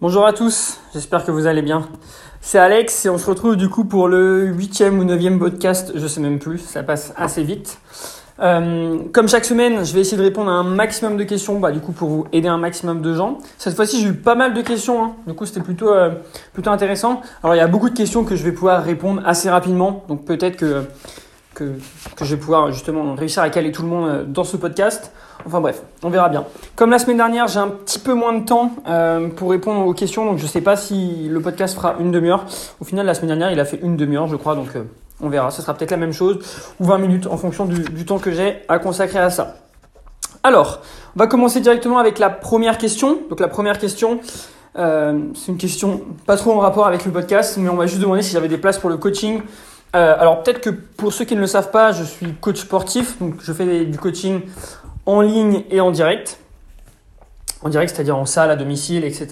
Bonjour à tous, j'espère que vous allez bien. C'est Alex et on se retrouve du coup pour le 8e ou 9e podcast, je sais même plus, ça passe assez vite. Comme chaque semaine, je vais essayer de répondre à un maximum de questions, du coup pour vous aider un maximum de gens. Cette fois-ci, j'ai eu pas mal de questions, du coup c'était plutôt intéressant. Alors il y a beaucoup de questions que je vais pouvoir répondre assez rapidement, donc peut-être que je vais pouvoir justement réussir à caler tout le monde dans ce podcast. Enfin bref, on verra bien. Comme la semaine dernière, j'ai un petit peu moins de temps pour répondre aux questions, donc je sais pas si le podcast fera une demi-heure. Au final, la semaine dernière, il a fait une demi-heure, je crois, donc on verra. Ce sera peut-être la même chose, ou 20 minutes, en fonction du temps que j'ai à consacrer à ça. Alors, on va commencer directement avec la première question. Donc la première question, c'est une question pas trop en rapport avec le podcast, mais on m'a juste demandé si j'avais des places pour le coaching. Alors peut-être que pour ceux qui ne le savent pas, je suis coach sportif, donc je fais du coaching en ligne et en direct. En direct, c'est-à-dire en salle, à domicile, etc.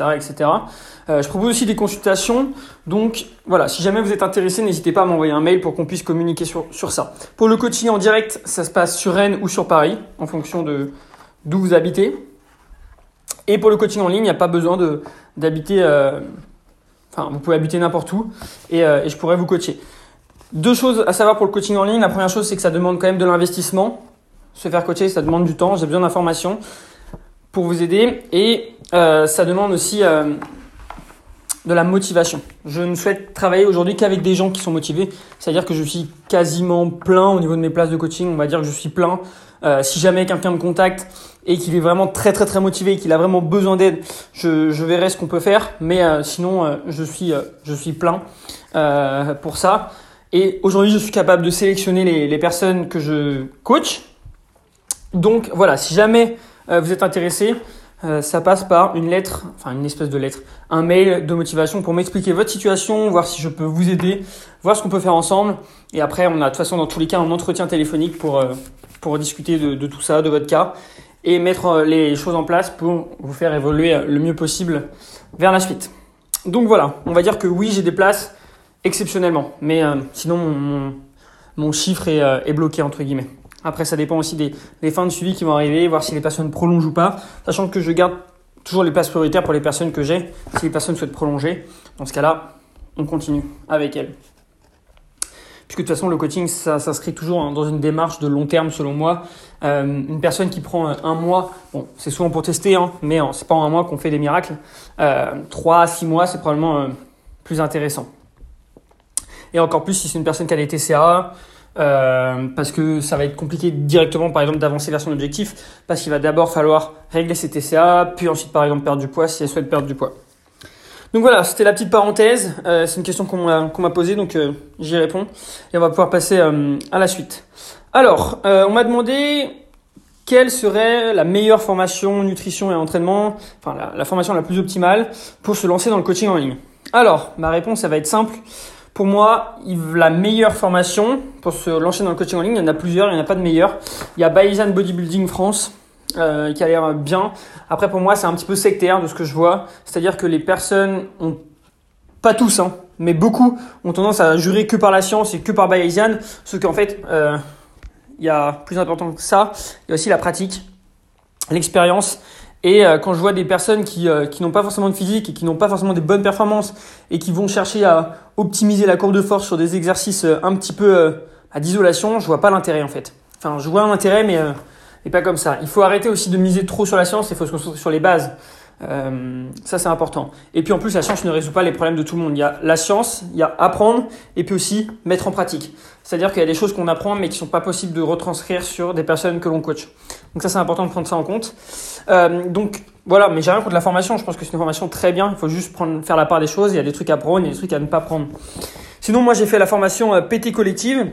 Je propose aussi des consultations. Donc voilà, si jamais vous êtes intéressé, n'hésitez pas à m'envoyer un mail pour qu'on puisse communiquer sur ça. Pour le coaching en direct, ça se passe sur Rennes ou sur Paris, en fonction de d'où vous habitez. Et pour le coaching en ligne, il n'y a pas besoin d'habiter... vous pouvez habiter n'importe où et je pourrais vous coacher. Deux choses à savoir pour le coaching en ligne. La première chose, c'est que ça demande quand même de l'investissement. Se faire coacher, ça demande du temps. J'ai besoin d'informations pour vous aider. Et ça demande aussi de la motivation. Je ne souhaite travailler aujourd'hui qu'avec des gens qui sont motivés. C'est-à-dire que je suis quasiment plein au niveau de mes places de coaching. On va dire que je suis plein. Si jamais quelqu'un me contacte et qu'il est vraiment très très très motivé et qu'il a vraiment besoin d'aide, je verrai ce qu'on peut faire. Mais sinon, je suis plein pour ça. Et aujourd'hui, je suis capable de sélectionner les personnes que je coach. Donc voilà, si jamais vous êtes intéressé, ça passe par un mail de motivation pour m'expliquer votre situation, voir si je peux vous aider, voir ce qu'on peut faire ensemble. Et après, on a de toute façon dans tous les cas un entretien téléphonique pour discuter de tout ça, de votre cas, et mettre les choses en place pour vous faire évoluer le mieux possible vers la suite. Donc voilà, on va dire que oui, j'ai des places exceptionnellement, mais sinon mon chiffre est bloqué entre guillemets. Après, ça dépend aussi des fins de suivi qui vont arriver, voir si les personnes prolongent ou pas, sachant que je garde toujours les places prioritaires pour les personnes que j'ai. Si les personnes souhaitent prolonger, dans ce cas-là, on continue avec elles. Puisque de toute façon, le coaching, ça s'inscrit toujours dans une démarche de long terme, selon moi. Une personne qui prend un mois, bon, c'est souvent pour tester, mais c'est pas en un mois qu'on fait des miracles. 3 à 6 mois, c'est probablement plus intéressant. Et encore plus si c'est une personne qui a des TCA, parce que ça va être compliqué directement, par exemple, d'avancer vers son objectif, parce qu'il va d'abord falloir régler ses TCA, puis ensuite, par exemple, perdre du poids si elle souhaite perdre du poids. Donc voilà, c'était la petite parenthèse. C'est une question qu'on m'a posée, donc j'y réponds. Et on va pouvoir passer à la suite. Alors, on m'a demandé quelle serait la meilleure formation nutrition et entraînement, enfin la formation la plus optimale pour se lancer dans le coaching en ligne. Alors, ma réponse, ça va être simple. Pour moi, la meilleure formation pour se lancer dans le coaching en ligne, il y en a plusieurs, il n'y en a pas de meilleure. Il y a Bayesian Bodybuilding France qui a l'air bien. Après, pour moi, c'est un petit peu sectaire de ce que je vois. C'est-à-dire que les personnes ont, pas tous, mais beaucoup, ont tendance à jurer que par la science et que par Bayesian. Sauf qu'en fait, il y a plus important que ça, il y a aussi la pratique, l'expérience. Et quand je vois des personnes qui n'ont pas forcément de physique et qui n'ont pas forcément des bonnes performances et qui vont chercher à optimiser la courbe de force sur des exercices un petit peu à d'isolation, je vois pas l'intérêt en fait. Enfin, je vois un intérêt mais pas comme ça. Il faut arrêter aussi de miser trop sur la science, il faut se concentrer sur les bases. Ça c'est important. Et puis en plus, la science ne résout pas les problèmes de tout le monde. Il y a la science, il y a apprendre et puis aussi mettre en pratique. C'est-à-dire qu'il y a des choses qu'on apprend mais qui sont pas possibles de retranscrire sur des personnes que l'on coach. Donc ça c'est important de prendre ça en compte. Donc voilà, mais j'ai rien contre la formation. Je pense que c'est une formation très bien. Il faut juste faire la part des choses. Il y a des trucs à prendre, il y a des trucs à ne pas prendre. Sinon moi j'ai fait la formation PT Collective.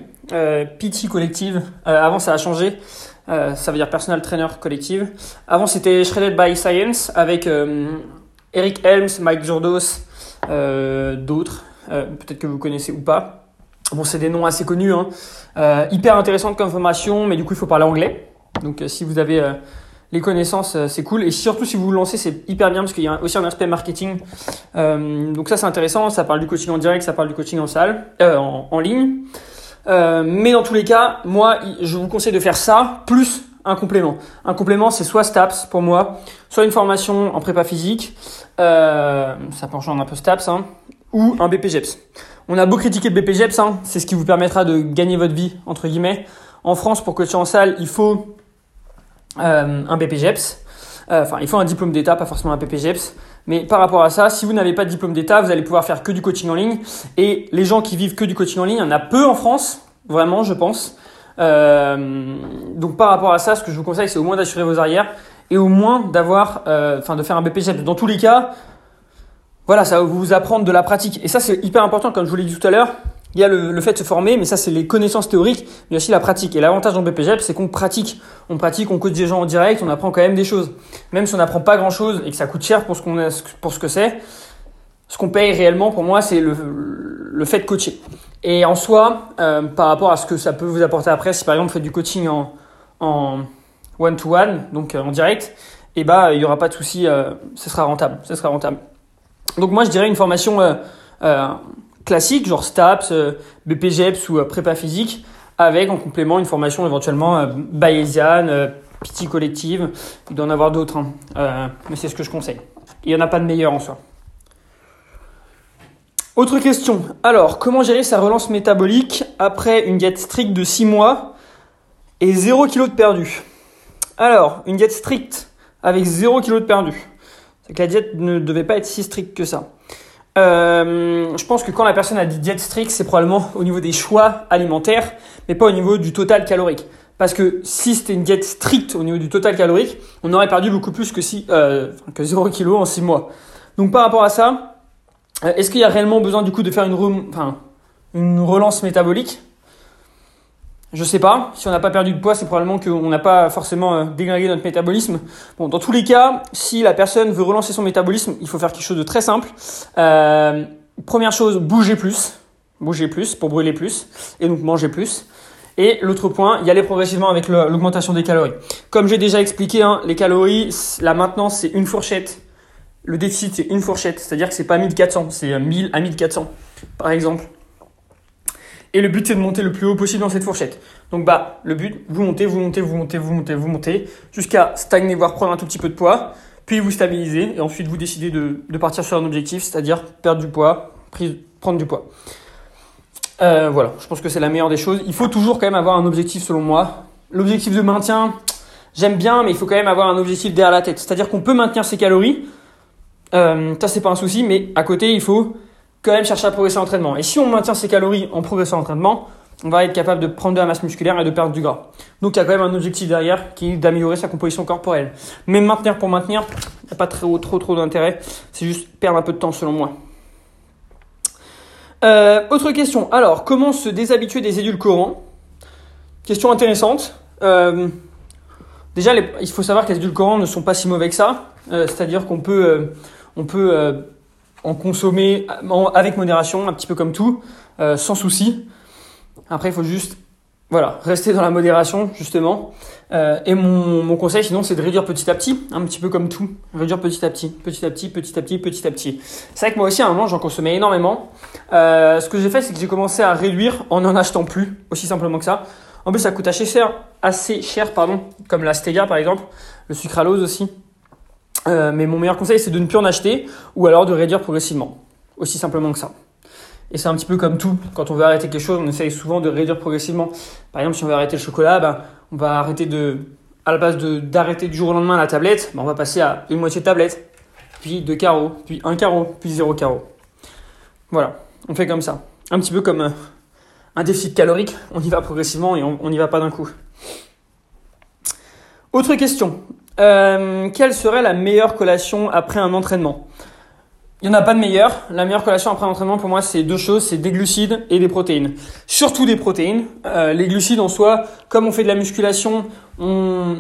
Avant ça a changé. Ça veut dire Personal Trainer Collective. Avant, c'était Shredded by Science avec Eric Helms, Mike Giordos, d'autres. Peut-être que vous connaissez ou pas. Bon, c'est des noms assez connus. Hyper intéressante comme formation, mais du coup, il faut parler anglais. Donc, si vous avez les connaissances, c'est cool. Et surtout, si vous vous lancez, c'est hyper bien parce qu'il y a aussi un aspect marketing. Donc ça, c'est intéressant. Ça parle du coaching en direct, ça parle du coaching en salle, en ligne. Mais dans tous les cas, moi, je vous conseille de faire ça plus un complément. Un complément, c'est soit STAPS pour moi, soit une formation en prépa physique, ça penche un peu STAPS, hein, ou un BPJEPS. On a beau critiquer le BPJEPS, hein, c'est ce qui vous permettra de gagner votre vie, entre guillemets. En France, pour coacher en salle, il faut un BPJEPS. Enfin, il faut un diplôme d'État, pas forcément un BPJEPS. Mais par rapport à ça, si vous n'avez pas de diplôme d'État, vous allez pouvoir faire que du coaching en ligne. Et les gens qui vivent que du coaching en ligne, il y en a peu en France, vraiment, je pense. Donc par rapport à ça, ce que je vous conseille, c'est au moins d'assurer vos arrières et au moins d'avoir, de faire un BPJEPS. Dans tous les cas, voilà, ça va vous apprendre de la pratique. Et ça, c'est hyper important, comme je vous l'ai dit tout à l'heure. Il y a le fait de se former, mais ça, c'est les connaissances théoriques, mais aussi la pratique. Et l'avantage dans BPJEPS, c'est qu'on pratique. On pratique, on coach des gens en direct, on apprend quand même des choses. Même si on n'apprend pas grand-chose et que ça coûte cher pour ce que c'est, ce qu'on paye réellement, pour moi, c'est le fait de coacher. Et en soi, par rapport à ce que ça peut vous apporter après, si par exemple, vous faites du coaching en one-to-one, donc en direct, et il n'y aura pas de souci, ce sera rentable. Ce sera rentable. Donc moi, je dirais une formation classique, genre STAPS, BPJEPS ou prépa physique, avec en complément une formation éventuellement Bayesian, PT Collective, il doit en avoir d'autres, hein. Mais c'est ce que je conseille. Il n'y en a pas de meilleur en soi. Autre question, alors comment gérer sa relance métabolique après une diète stricte de 6 mois et 0 kg de perdu? Alors, une diète stricte avec 0 kg de perdu, c'est que la diète ne devait pas être si stricte que ça. Je pense que quand la personne a dit diète stricte, c'est probablement au niveau des choix alimentaires, mais pas au niveau du total calorique. Parce que si c'était une diète stricte au niveau du total calorique, on aurait perdu beaucoup plus que 0 kg en 6 mois. Donc par rapport à ça, est-ce qu'il y a réellement besoin du coup de faire une relance métabolique? Je sais pas. Si on n'a pas perdu de poids, c'est probablement qu'on n'a pas forcément déglingué notre métabolisme. Bon, dans tous les cas, si la personne veut relancer son métabolisme, il faut faire quelque chose de très simple. Première chose, bouger plus. Bouger plus pour brûler plus. Et donc manger plus. Et l'autre point, y aller progressivement avec l'augmentation des calories. Comme j'ai déjà expliqué, hein, les calories, la maintenance, c'est une fourchette. Le déficit, c'est une fourchette. C'est-à-dire que c'est pas 1400, c'est 1000 à 1400, par exemple. Et le but, c'est de monter le plus haut possible dans cette fourchette. Donc, le but, vous montez, jusqu'à stagner, voire prendre un tout petit peu de poids, puis vous stabilisez, et ensuite vous décidez de partir sur un objectif, c'est-à-dire perdre du poids, prendre du poids. Voilà, je pense que c'est la meilleure des choses. Il faut toujours quand même avoir un objectif, selon moi. L'objectif de maintien, j'aime bien, mais il faut quand même avoir un objectif derrière la tête. C'est-à-dire qu'on peut maintenir ses calories, ça, c'est pas un souci, mais à côté, il faut quand même chercher à progresser en entraînement. Et si on maintient ses calories en progressant en entraînement, on va être capable de prendre de la masse musculaire et de perdre du gras. Donc il y a quand même un objectif derrière qui est d'améliorer sa composition corporelle. Mais maintenir pour maintenir, il n'y a pas trop d'intérêt. C'est juste perdre un peu de temps selon moi. Autre question. Alors, comment se déshabituer des édulcorants? Question intéressante. Déjà, il faut savoir que les édulcorants ne sont pas si mauvais que ça. C'est-à-dire qu'on peut... en consommer avec modération, un petit peu comme tout, sans souci. Après, il faut juste rester dans la modération, justement. Et mon conseil, sinon, c'est de réduire petit à petit, un petit peu comme tout. Réduire petit à petit. C'est vrai que moi aussi, à un moment, j'en consommais énormément. Ce que j'ai fait, c'est que j'ai commencé à réduire en achetant plus, aussi simplement que ça. En plus, ça coûte assez cher, comme la stevia, par exemple, le sucralose aussi. Mais mon meilleur conseil, c'est de ne plus en acheter ou alors de réduire progressivement. Aussi simplement que ça. Et c'est un petit peu comme tout. Quand on veut arrêter quelque chose, on essaye souvent de réduire progressivement. Par exemple, si on veut arrêter le chocolat, on va arrêter à la place d'arrêter du jour au lendemain la tablette, on va passer à une moitié de tablette, puis 2 carreaux, puis 1 carreau, puis 0 carreau. Voilà. On fait comme ça. Un petit peu comme un déficit calorique. On y va progressivement et on n'y va pas d'un coup. Autre question. Quelle serait la meilleure collation après un entraînement? Il n'y en a pas de meilleure. La meilleure collation après un entraînement, pour moi, c'est 2 choses, c'est des glucides et des protéines. Surtout des protéines. Les glucides, en soi, comme on fait de la musculation, on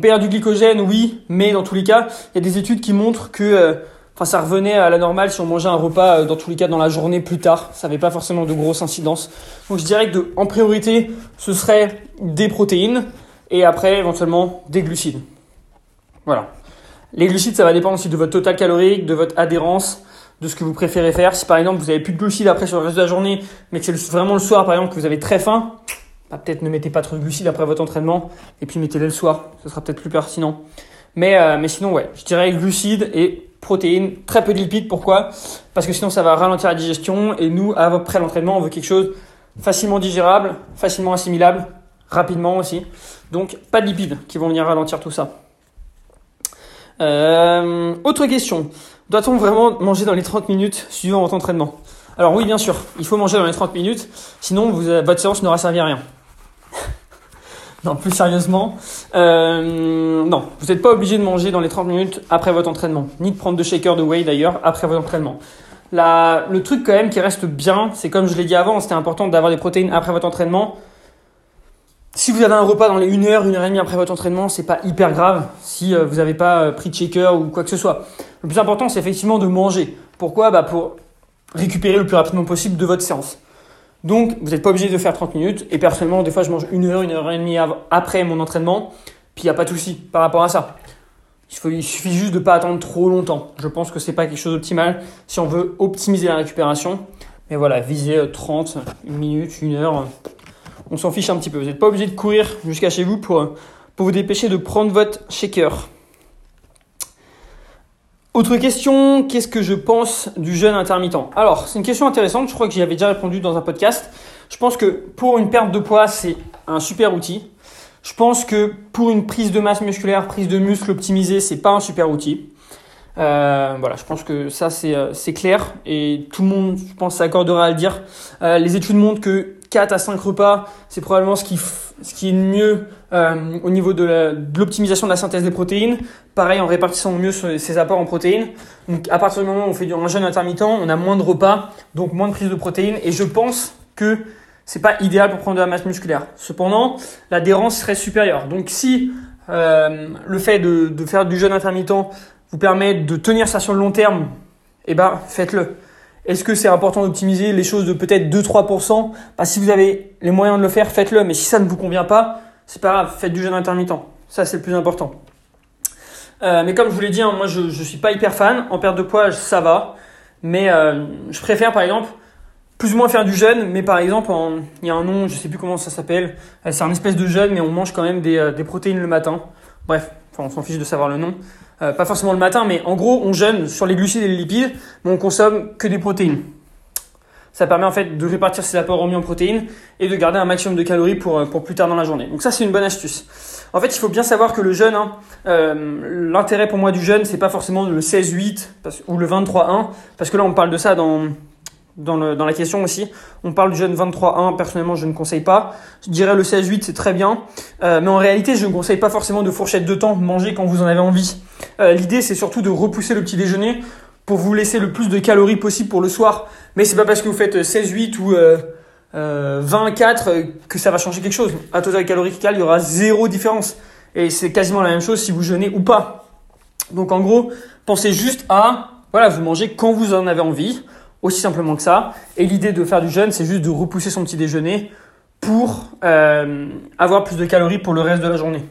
perd du glycogène, oui, mais dans tous les cas, il y a des études qui montrent que ça revenait à la normale si on mangeait un repas, dans tous les cas, dans la journée plus tard. Ça n'avait pas forcément de grosses incidences. Donc, je dirais que en priorité, ce serait des protéines. Et après, éventuellement, des glucides. Voilà. Les glucides, ça va dépendre aussi de votre total calorique, de votre adhérence, de ce que vous préférez faire. Si par exemple, vous n'avez plus de glucides après sur le reste de la journée, mais que c'est vraiment le soir, par exemple, que vous avez très faim, peut-être ne mettez pas trop de glucides après votre entraînement et puis mettez-les le soir, ce sera peut-être plus pertinent. Mais sinon, ouais, je dirais glucides et protéines, très peu de lipides. Pourquoi ? Parce que sinon, ça va ralentir la digestion et nous, après l'entraînement, on veut quelque chose facilement digérable, facilement assimilable, rapidement aussi. Donc, pas de lipides qui vont venir ralentir tout ça. Autre question. Doit-on vraiment manger dans les 30 minutes suivant votre entraînement ? Alors oui, bien sûr, il faut manger dans les 30 minutes, sinon votre séance n'aura servi à rien. Non, plus sérieusement, non, vous n'êtes pas obligé de manger dans les 30 minutes après votre entraînement, ni de prendre de shaker de whey d'ailleurs après votre entraînement. Le truc quand même qui reste bien, c'est comme je l'ai dit avant, c'était important d'avoir des protéines après votre entraînement. Si vous avez un repas dans les 1h, 1h30 après votre entraînement, c'est pas hyper grave si vous n'avez pas pris de shaker ou quoi que ce soit. Le plus important, c'est effectivement de manger. Pourquoi ? Pour récupérer le plus rapidement possible de votre séance. Donc, vous n'êtes pas obligé de faire 30 minutes. Et personnellement, des fois, je mange 1h, 1h30 après mon entraînement. Puis, il n'y a pas de souci par rapport à ça. Il suffit juste de ne pas attendre trop longtemps. Je pense que ce n'est pas quelque chose d'optimal si on veut optimiser la récupération. Mais voilà, viser 30, 1 minute, 1 heure, on s'en fiche un petit peu. Vous n'êtes pas obligé de courir jusqu'à chez vous pour vous dépêcher de prendre votre shaker. Autre question, qu'est-ce que je pense du jeûne intermittent ? Alors, c'est une question intéressante, je crois que j'y avais déjà répondu dans un podcast. Je pense que pour une perte de poids, c'est un super outil. Je pense que pour une prise de masse musculaire, prise de muscle optimisée, c'est pas un super outil. Voilà, je pense que ça, c'est clair et tout le monde, je pense, s'accordera à le dire. Les études montrent que 4 à 5 repas, c'est probablement ce qui est mieux au niveau de l'optimisation de la synthèse des protéines. Pareil, en répartissant au mieux ses apports en protéines. Donc, à partir du moment où on fait un jeûne intermittent, on a moins de repas, donc moins de prise de protéines. Et je pense que c'est pas idéal pour prendre de la masse musculaire. Cependant, l'adhérence serait supérieure. Donc, si le fait de faire du jeûne intermittent vous permet de tenir ça sur le long terme, eh ben, faites-le. Est-ce que c'est important d'optimiser les choses de peut-être 2-3% ? Si vous avez les moyens de le faire, faites-le. Mais si ça ne vous convient pas, c'est pas grave, faites du jeûne intermittent. Ça, c'est le plus important. Mais comme je vous l'ai dit, hein, moi, je ne suis pas hyper fan. En perte de poids, ça va. Mais je préfère, par exemple, plus ou moins faire du jeûne. Mais par exemple, il y a un nom, je ne sais plus comment ça s'appelle. C'est un espèce de jeûne, mais on mange quand même des protéines le matin. Bref, on s'en fiche de savoir le nom. Pas forcément le matin, mais en gros, on jeûne sur les glucides et les lipides, mais on consomme que des protéines. Ça permet en fait de répartir ses apports au mieux en protéines et de garder un maximum de calories pour plus tard dans la journée. Donc ça, c'est une bonne astuce. En fait, il faut bien savoir que le jeûne, l'intérêt pour moi du jeûne, c'est pas forcément le 16-8 ou le 23-1, parce que là, on parle de ça dans la question aussi. On parle du jeûne 23-1, personnellement, je ne conseille pas. Je dirais le 16-8, c'est très bien. Mais en réalité, je ne conseille pas forcément de fourchette de temps, manger quand vous en avez envie. L'idée, c'est surtout de repousser le petit déjeuner pour vous laisser le plus de calories possible pour le soir. Mais c'est pas parce que vous faites 16-8 ou 24 que ça va changer quelque chose. À total calorique, il y aura zéro différence. Et c'est quasiment la même chose si vous jeûnez ou pas. Donc en gros, pensez juste à, voilà, vous mangez quand vous en avez envie. Aussi simplement que ça. Et l'idée de faire du jeûne, c'est juste de repousser son petit déjeuner pour avoir plus de calories pour le reste de la journée.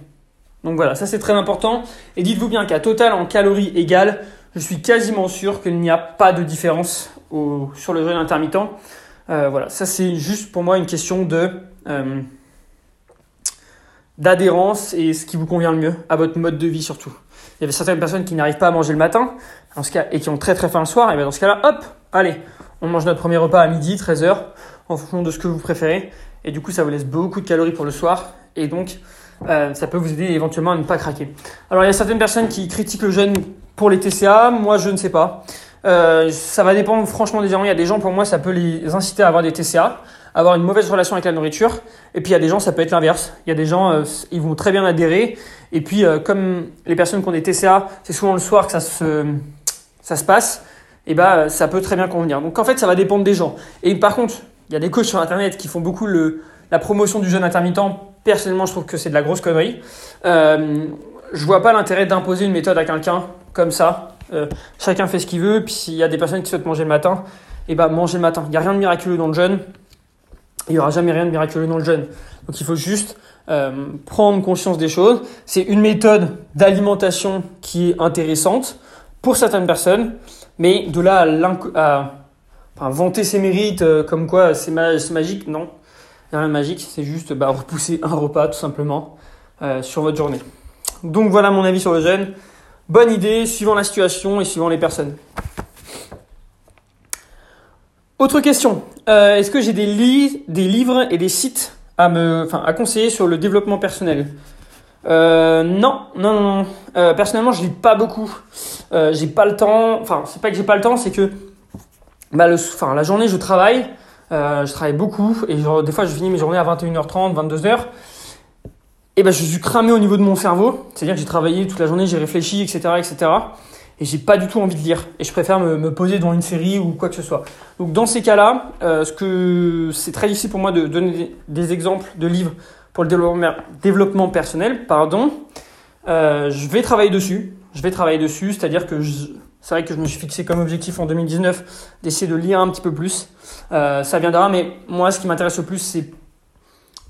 Donc voilà, ça c'est très important. Et dites-vous bien qu'à total en calories égales, je suis quasiment sûr qu'il n'y a pas de différence sur le jeûne intermittent. Voilà, ça c'est juste pour moi une question d'adhérence et ce qui vous convient le mieux à votre mode de vie surtout. Il y avait certaines personnes qui n'arrivent pas à manger le matin dans ce cas, et qui ont très très faim le soir. Et bien dans ce cas-là, hop, allez, on mange notre premier repas à midi, 13h, en fonction de ce que vous préférez. Et du coup, ça vous laisse beaucoup de calories pour le soir. Et donc, ça peut vous aider éventuellement à ne pas craquer. Alors, il y a certaines personnes qui critiquent le jeûne pour les TCA. Moi, je ne sais pas. Ça va dépendre franchement des gens. Il y a des gens, pour moi, ça peut les inciter à avoir des TCA, avoir une mauvaise relation avec la nourriture. Et puis, il y a des gens, ça peut être l'inverse. Il y a des gens, ils vont très bien adhérer. Et puis, comme les personnes qui ont des TCA, c'est souvent le soir que ça se passe. Et ça peut très bien convenir. Donc en fait, ça va dépendre des gens. Et par contre, il y a des coachs sur Internet qui font beaucoup la promotion du jeûne intermittent. Personnellement, je trouve que c'est de la grosse connerie. Je vois pas l'intérêt d'imposer une méthode à quelqu'un comme ça. Chacun fait ce qu'il veut. Puis s'il y a des personnes qui souhaitent manger le matin, mangez le matin. Il n'y a rien de miraculeux dans le jeûne. Il n'y aura jamais rien de miraculeux dans le jeûne. Donc il faut juste prendre conscience des choses. C'est une méthode d'alimentation qui est intéressante pour certaines personnes. Mais de là à vanter ses mérites comme quoi c'est magique, non. Il n'y a rien de magique, c'est juste repousser un repas tout simplement sur votre journée. Donc voilà mon avis sur le jeûne. Bonne idée, suivant la situation et suivant les personnes. Autre question, est-ce que j'ai des livres et des sites à conseiller sur le développement personnel ? Non. Personnellement, je lis pas beaucoup. J'ai pas le temps. Enfin, c'est pas que j'ai pas le temps, c'est que la journée, je travaille. Je travaille beaucoup et des fois, je finis mes journées à 21h30, 22h. Et je suis cramé au niveau de mon cerveau. C'est-à-dire que j'ai travaillé toute la journée, j'ai réfléchi, etc. Et j'ai pas du tout envie de lire. Et je préfère me poser dans une série ou quoi que ce soit. Donc, dans ces cas-là, c'est très difficile pour moi de donner des exemples de livres pour le développement personnel, je vais travailler dessus, c'est-à-dire que c'est vrai que je me suis fixé comme objectif en 2019 d'essayer de lire un petit peu plus, ça viendra, mais moi ce qui m'intéresse le plus c'est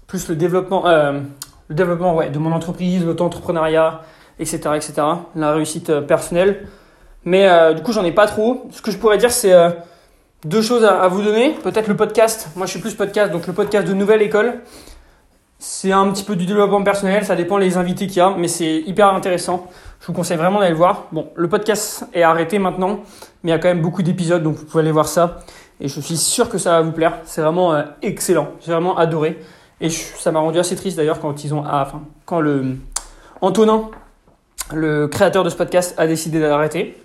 plus le développement de mon entreprise, l'auto-entrepreneuriat, etc., la réussite personnelle, mais du coup j'en ai pas trop. Ce que je pourrais dire c'est deux choses à vous donner, peut-être le podcast, moi je suis plus podcast, donc le podcast de Nouvelle École. C'est un petit peu du développement personnel, ça dépend les invités qu'il y a, mais c'est hyper intéressant. Je vous conseille vraiment d'aller le voir. Bon, le podcast est arrêté maintenant, mais il y a quand même beaucoup d'épisodes, donc vous pouvez aller voir ça. Et je suis sûr que ça va vous plaire. C'est vraiment excellent, j'ai vraiment adoré. Et ça m'a rendu assez triste d'ailleurs quand Antonin, le créateur de ce podcast, a décidé d'arrêter.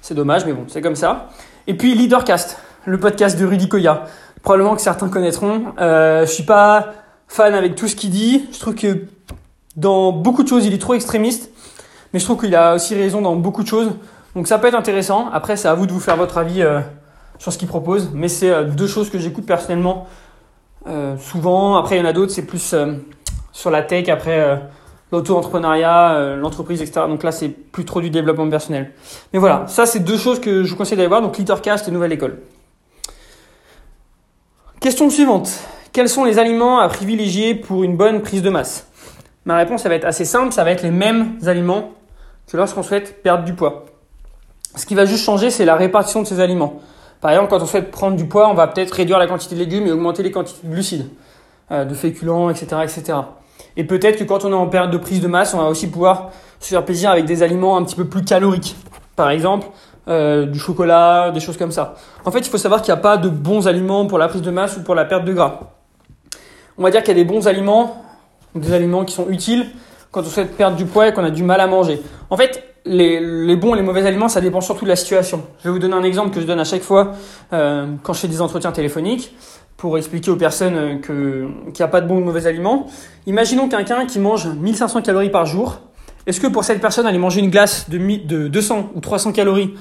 C'est dommage, mais bon, c'est comme ça. Et puis LeaderCast, le podcast de Rudy Coya, probablement que certains connaîtront. Je suis pas fan avec tout ce qu'il dit, je trouve que dans beaucoup de choses il est trop extrémiste, mais je trouve qu'il a aussi raison dans beaucoup de choses, donc ça peut être intéressant. Après c'est à vous de vous faire votre avis sur ce qu'il propose, mais c'est deux choses que j'écoute personnellement souvent. Après il y en a d'autres, c'est plus sur la tech, après l'auto-entrepreneuriat, l'entreprise, etc. Donc là c'est plus trop du développement personnel, mais voilà, ça c'est deux choses que je vous conseille d'aller voir, donc LeaderCast et Nouvelle École. Question suivante. Quels sont les aliments à privilégier pour une bonne prise de masse ? Ma réponse, ça va être assez simple, ça va être les mêmes aliments que lorsqu'on souhaite perdre du poids. Ce qui va juste changer, c'est la répartition de ces aliments. Par exemple, quand on souhaite prendre du poids, on va peut-être réduire la quantité de légumes et augmenter les quantités de glucides, de féculents, etc. Et peut-être que quand on est en période de prise de masse, on va aussi pouvoir se faire plaisir avec des aliments un petit peu plus caloriques. Par exemple, du chocolat, des choses comme ça. En fait, il faut savoir qu'il n'y a pas de bons aliments pour la prise de masse ou pour la perte de gras. On va dire qu'il y a des bons aliments, des aliments qui sont utiles quand on souhaite perdre du poids et qu'on a du mal à manger. En fait, les bons et les mauvais aliments, ça dépend surtout de la situation. Je vais vous donner un exemple que je donne à chaque fois quand je fais des entretiens téléphoniques pour expliquer aux personnes qu'il n'y a pas de bons ou de mauvais aliments. Imaginons quelqu'un qui mange 1500 calories par jour. Est-ce que pour cette personne, aller manger une glace de 200 ou 300 calories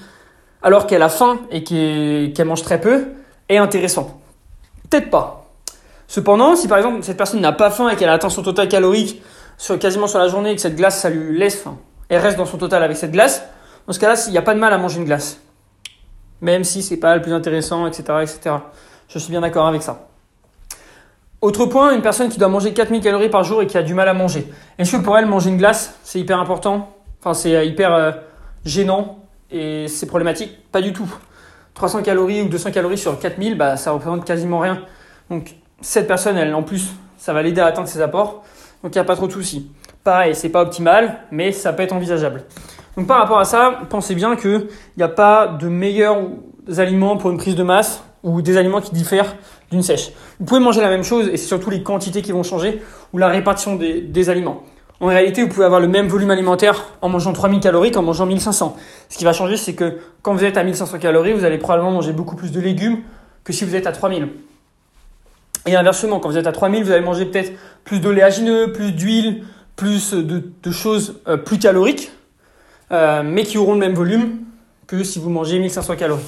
alors qu'elle a faim et qu'elle mange très peu est intéressant ? Peut-être pas. Cependant, si par exemple cette personne n'a pas faim et qu'elle a atteint son total calorique quasiment sur la journée et que cette glace, ça lui laisse faim, elle reste dans son total avec cette glace, dans ce cas-là, il n'y a pas de mal à manger une glace. Même si c'est pas le plus intéressant, etc. Je suis bien d'accord avec ça. Autre point, une personne qui doit manger 4000 calories par jour et qui a du mal à manger. Est-ce que pour elle, manger une glace, c'est hyper important ? Enfin, c'est hyper gênant et c'est problématique ? Pas du tout. 300 calories ou 200 calories sur 4000, ça représente quasiment rien. Donc, cette personne, elle, en plus, ça va l'aider à atteindre ses apports. Donc, il n'y a pas trop de soucis. Pareil, c'est pas optimal, mais ça peut être envisageable. Donc, par rapport à ça, pensez bien qu'il n'y a pas de meilleurs aliments pour une prise de masse ou des aliments qui diffèrent d'une sèche. Vous pouvez manger la même chose et c'est surtout les quantités qui vont changer ou la répartition des aliments. En réalité, vous pouvez avoir le même volume alimentaire en mangeant 3000 calories qu'en mangeant 1500. Ce qui va changer, c'est que quand vous êtes à 1500 calories, vous allez probablement manger beaucoup plus de légumes que si vous êtes à 3000. Et inversement, quand vous êtes à 3000, vous allez manger peut-être plus d'oléagineux, plus d'huile, plus de choses plus caloriques, mais qui auront le même volume que si vous mangez 1500 calories.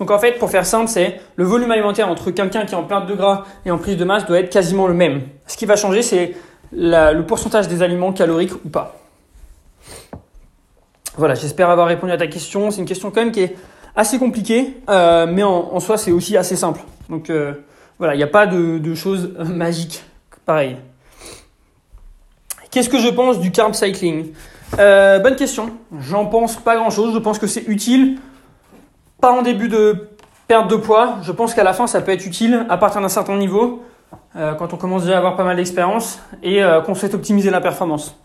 Donc en fait, pour faire simple, c'est le volume alimentaire entre quelqu'un qui est en perte de gras et en prise de masse doit être quasiment le même. Ce qui va changer, c'est le pourcentage des aliments caloriques ou pas. Voilà, j'espère avoir répondu à ta question. C'est une question quand même qui est assez compliquée, mais en soi, c'est aussi assez simple. Donc voilà, il n'y a pas de choses magiques. Pareil. Qu'est-ce que je pense du carb cycling ? Bonne question. J'en pense pas grand-chose. Je pense que c'est utile. Pas en début de perte de poids. Je pense qu'à la fin, ça peut être utile à partir d'un certain niveau. quand on commence déjà à avoir pas mal d'expérience et qu'on souhaite optimiser la performance.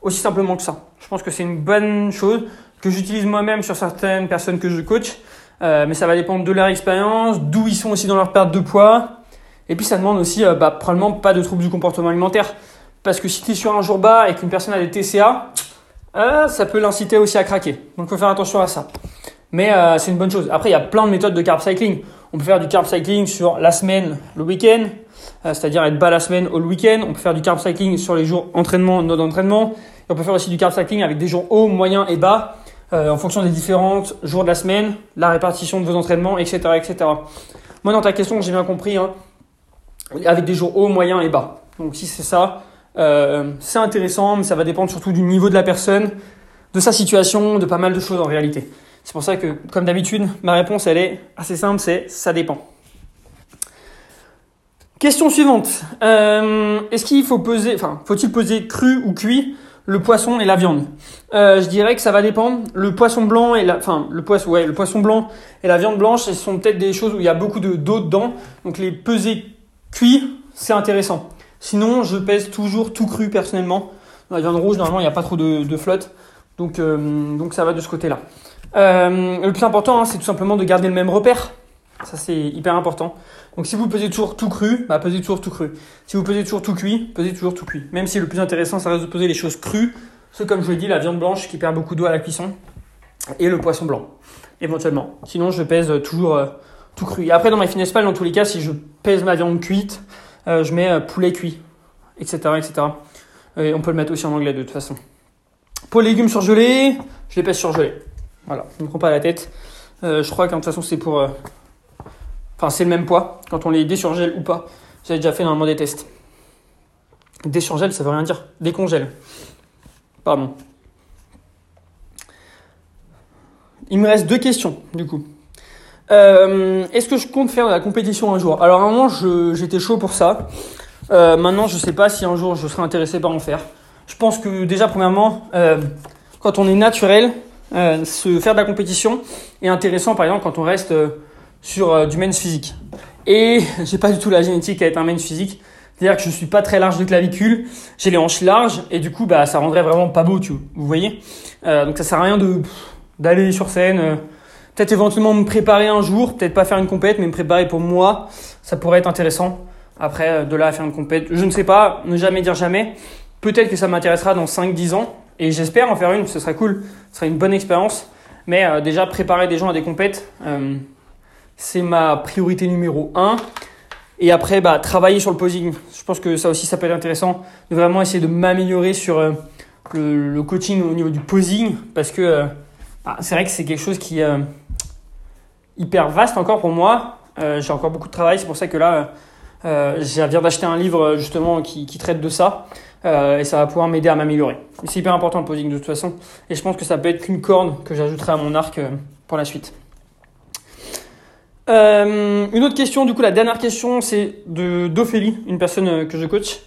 Aussi simplement que ça. Je pense que c'est une bonne chose que j'utilise moi-même sur certaines personnes que je coach, mais ça va dépendre de leur expérience, d'où ils sont aussi dans leur perte de poids. Et puis ça demande aussi probablement pas de troubles du comportement alimentaire. Parce que si tu es sur un jour bas et qu'une personne a des TCA, ça peut l'inciter aussi à craquer. Donc il faut faire attention à ça. Mais c'est une bonne chose. Après, il y a plein de méthodes de carb cycling. On peut faire du carb cycling sur la semaine, le week-end, c'est-à-dire être bas la semaine au week-end. On peut faire du carb cycling sur les jours entraînement, non d'entraînement. Et on peut faire aussi du carb cycling avec des jours hauts, moyens et bas, en fonction des différents jours de la semaine, la répartition de vos entraînements, etc. etc. Moi, dans ta question, j'ai bien compris, hein, avec des jours hauts, moyens et bas. Donc si c'est ça, c'est intéressant, mais ça va dépendre surtout du niveau de la personne, de sa situation, de pas mal de choses en réalité. C'est pour ça que, comme d'habitude, ma réponse, elle est assez simple, c'est « ça dépend ». Question suivante. Est-ce qu'il faut peser, faut-il peser cru ou cuit le poisson et la viande ? Je dirais que ça va dépendre. Le poisson blanc et le poisson blanc et la viande blanche, ce sont peut-être des choses où il y a beaucoup d'eau dedans. Donc les peser cuits, c'est intéressant. Sinon, je pèse toujours tout cru personnellement. Dans la viande rouge, normalement, il n'y a pas trop de flotte. Donc ça va de ce côté-là. Le plus important, c'est tout simplement de garder le même repère. Ça, c'est hyper important. Donc, si vous pesez toujours tout cru, pesez toujours tout cru. Si vous pesez toujours tout cuit, pesez toujours tout cuit. Même si le plus intéressant, ça reste de peser les choses crues. C'est comme je l'ai dit, la viande blanche qui perd beaucoup d'eau à la cuisson et le poisson blanc, éventuellement. Sinon, je pèse toujours tout cru. Et après, dans ma fitness pal, dans tous les cas, si je pèse ma viande cuite, je mets poulet cuit, etc., etc. Et on peut le mettre aussi en anglais de toute façon. Pour les légumes surgelés, je les pèse surgelés. Voilà, je ne me prends pas la tête. Je crois que de toute façon, c'est pour... c'est le même poids, quand on les désurgèle ou pas. J'avais déjà fait normalement des tests. Désurgèle, ça veut rien dire. Décongèle. Pardon. Il me reste deux questions, du coup. Est-ce que je compte faire de la compétition un jour ? Alors, à un moment, j'étais chaud pour ça. Maintenant, je ne sais pas si un jour, je serais intéressé par en faire. Je pense que, déjà, premièrement, quand on est naturel... se faire de la compétition est intéressant, par exemple, quand on reste sur du men's physique. Et j'ai pas du tout la génétique à être un men's physique. C'est-à-dire que je suis pas très large de clavicule, j'ai les hanches larges et du coup, ça rendrait vraiment pas beau, vous voyez. Donc ça sert à rien d'aller sur scène. Peut-être éventuellement me préparer un jour, peut-être pas faire une compète, mais me préparer pour moi, ça pourrait être intéressant. Après, de là à faire une compète, je ne sais pas, ne jamais dire jamais. Peut-être que ça m'intéressera dans 5-10 ans. Et j'espère en faire une, ce serait cool, ce serait une bonne expérience. Mais déjà, préparer des gens à des compètes, c'est ma priorité numéro 1. Et après, travailler sur le posing. Je pense que ça aussi, ça peut être intéressant de vraiment essayer de m'améliorer sur le coaching au niveau du posing. Parce que c'est vrai que c'est quelque chose qui est hyper vaste encore pour moi. J'ai encore beaucoup de travail, c'est pour ça que là, je viens d'acheter un livre justement qui traite de ça. Et ça va pouvoir m'aider à m'améliorer. C'est hyper important le posing de toute façon. Et je pense que ça peut être qu'une corde que j'ajouterai à mon arc pour la suite. Une autre question, du coup, la dernière question, c'est d'Ophélie, une personne que je coach.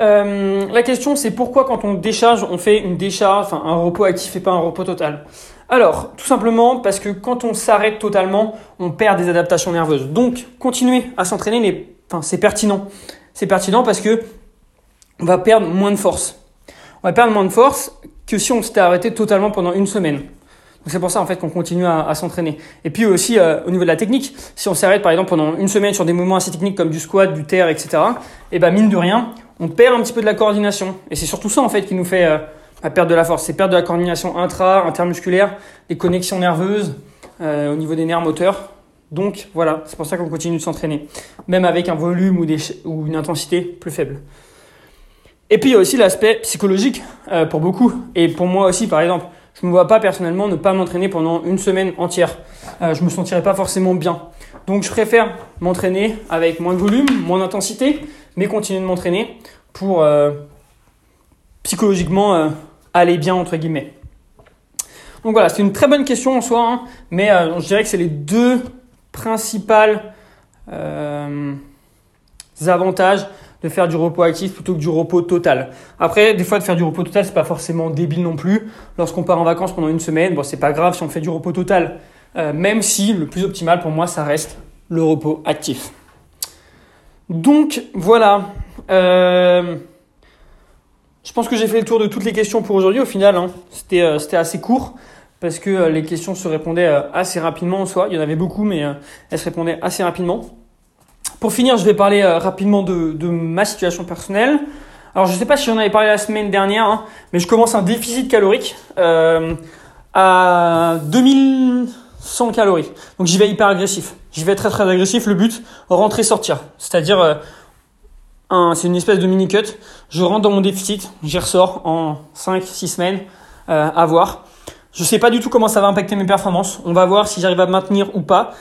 La question, c'est pourquoi quand on décharge, on fait une décharge, un repos actif et pas un repos total ? Alors, tout simplement parce que quand on s'arrête totalement, on perd des adaptations nerveuses. Donc, continuer à s'entraîner, c'est pertinent. C'est pertinent parce que on va perdre moins de force. On va perdre moins de force que si on s'était arrêté totalement pendant une semaine. Donc c'est pour ça en fait qu'on continue à s'entraîner. Et puis aussi au niveau de la technique, si on s'arrête par exemple pendant une semaine sur des mouvements assez techniques comme du squat, du terre, etc. Et mine de rien, on perd un petit peu de la coordination. Et c'est surtout ça en fait qui nous fait perdre de la force. C'est perdre de la coordination intramusculaire, des connexions nerveuses au niveau des nerfs moteurs. Donc voilà, c'est pour ça qu'on continue de s'entraîner, même avec un volume ou une intensité plus faible. Et puis il y a aussi l'aspect psychologique pour beaucoup. Et pour moi aussi, par exemple, je ne me vois pas personnellement ne pas m'entraîner pendant une semaine entière. Je me sentirais pas forcément bien. Donc je préfère m'entraîner avec moins de volume, moins d'intensité, mais continuer de m'entraîner pour psychologiquement aller bien, entre guillemets. Donc voilà, c'est une très bonne question en soi, mais je dirais que c'est les deux principales avantages de faire du repos actif plutôt que du repos total. Après, des fois, de faire du repos total, c'est pas forcément débile non plus. Lorsqu'on part en vacances pendant une semaine, c'est pas grave si on fait du repos total. Même si le plus optimal pour moi, ça reste le repos actif. Donc voilà, je pense que j'ai fait le tour de toutes les questions pour aujourd'hui au final, hein. C'était assez court parce que les questions se répondaient assez rapidement en soi, il y en avait beaucoup mais elles se répondaient assez rapidement. Pour finir, je vais parler rapidement de ma situation personnelle. Alors je ne sais pas si j'en avais parlé la semaine dernière, hein, mais je commence un déficit calorique à 2100 calories. Donc j'y vais hyper agressif. J'y vais très très agressif. Le but, rentrer, sortir. C'est-à-dire, c'est une espèce de mini-cut. Je rentre dans mon déficit, j'y ressors en 5-6 semaines, à voir. Je ne sais pas du tout comment ça va impacter mes performances. On va voir si j'arrive à me maintenir ou pas.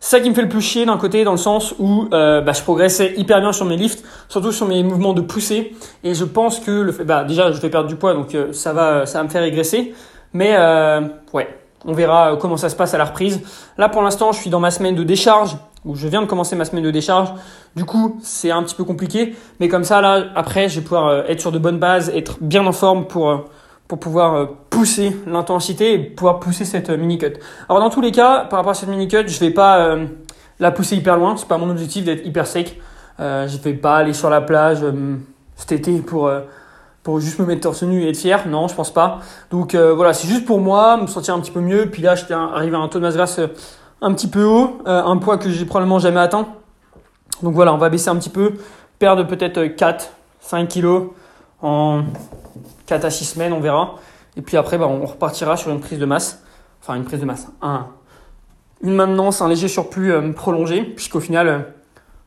C'est ça qui me fait le plus chier d'un côté, dans le sens où je progressais hyper bien sur mes lifts, surtout sur mes mouvements de poussée. Et je pense que le fait, déjà je vais perdre du poids, donc ça va me faire régresser. Mais on verra comment ça se passe à la reprise. Là pour l'instant, je suis dans ma semaine de décharge, où je viens de commencer ma semaine de décharge. Du coup, c'est un petit peu compliqué, mais comme ça là après, je vais pouvoir être sur de bonnes bases, être bien en forme pour pouvoir pousser l'intensité et pouvoir pousser cette mini-cut. Alors dans tous les cas, par rapport à cette mini-cut, je vais pas la pousser hyper loin. C'est pas mon objectif d'être hyper sec. Je vais pas aller sur la plage cet été pour juste me mettre torse nu et être fier. Non, je pense pas. Donc voilà, c'est juste pour moi, me sentir un petit peu mieux. Puis là, j'étais arrivé à un taux de masse grasse un petit peu haut, un poids que j'ai probablement jamais atteint. Donc voilà, on va baisser un petit peu, perdre peut-être 4-5 kilos en 4 à 6 semaines, on verra. Et puis après, on repartira sur une prise de masse. Enfin, une prise de masse. Une maintenance, un léger surplus prolongé, puisqu'au final,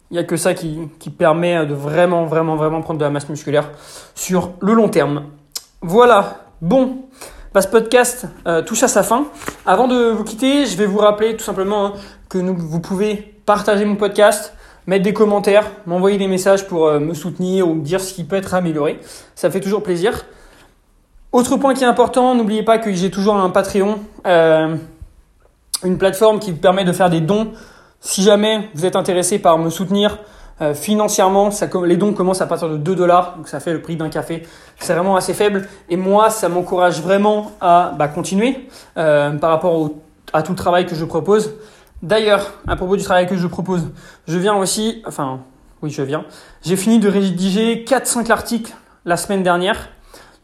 il n'y a que ça qui permet de vraiment, vraiment, vraiment prendre de la masse musculaire sur le long terme. Voilà. Bon, ce podcast touche à sa fin. Avant de vous quitter, je vais vous rappeler tout simplement que vous pouvez partager mon podcast, mettre des commentaires, m'envoyer des messages pour me soutenir ou me dire ce qui peut être amélioré. Ça fait toujours plaisir. Autre point qui est important, n'oubliez pas que j'ai toujours un Patreon, une plateforme qui vous permet de faire des dons. Si jamais vous êtes intéressé par me soutenir financièrement, les dons commencent à partir de $2, donc ça fait le prix d'un café. C'est vraiment assez faible et moi, ça m'encourage vraiment à continuer par rapport à tout le travail que je propose. D'ailleurs, à propos du travail que je propose, j'ai fini de rédiger 4-5 articles la semaine dernière.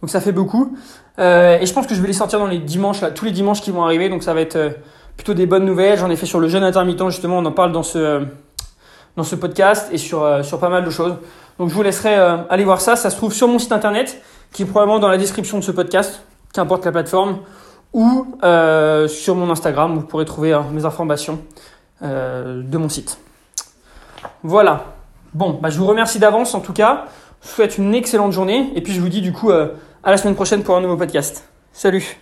Donc ça fait beaucoup. Et je pense que je vais les sortir dans les dimanches, là, tous les dimanches qui vont arriver. Donc ça va être plutôt des bonnes nouvelles. J'en ai fait sur le jeûne intermittent, justement, on en parle dans ce podcast et sur pas mal de choses. Donc je vous laisserai aller voir ça. Ça se trouve sur mon site internet, qui est probablement dans la description de ce podcast, qu'importe la plateforme, ou sur mon Instagram, où vous pourrez trouver mes informations de mon site. Voilà. Bon, je vous remercie d'avance en tout cas. Je vous souhaite une excellente journée et puis je vous dis du coup à la semaine prochaine pour un nouveau podcast. Salut!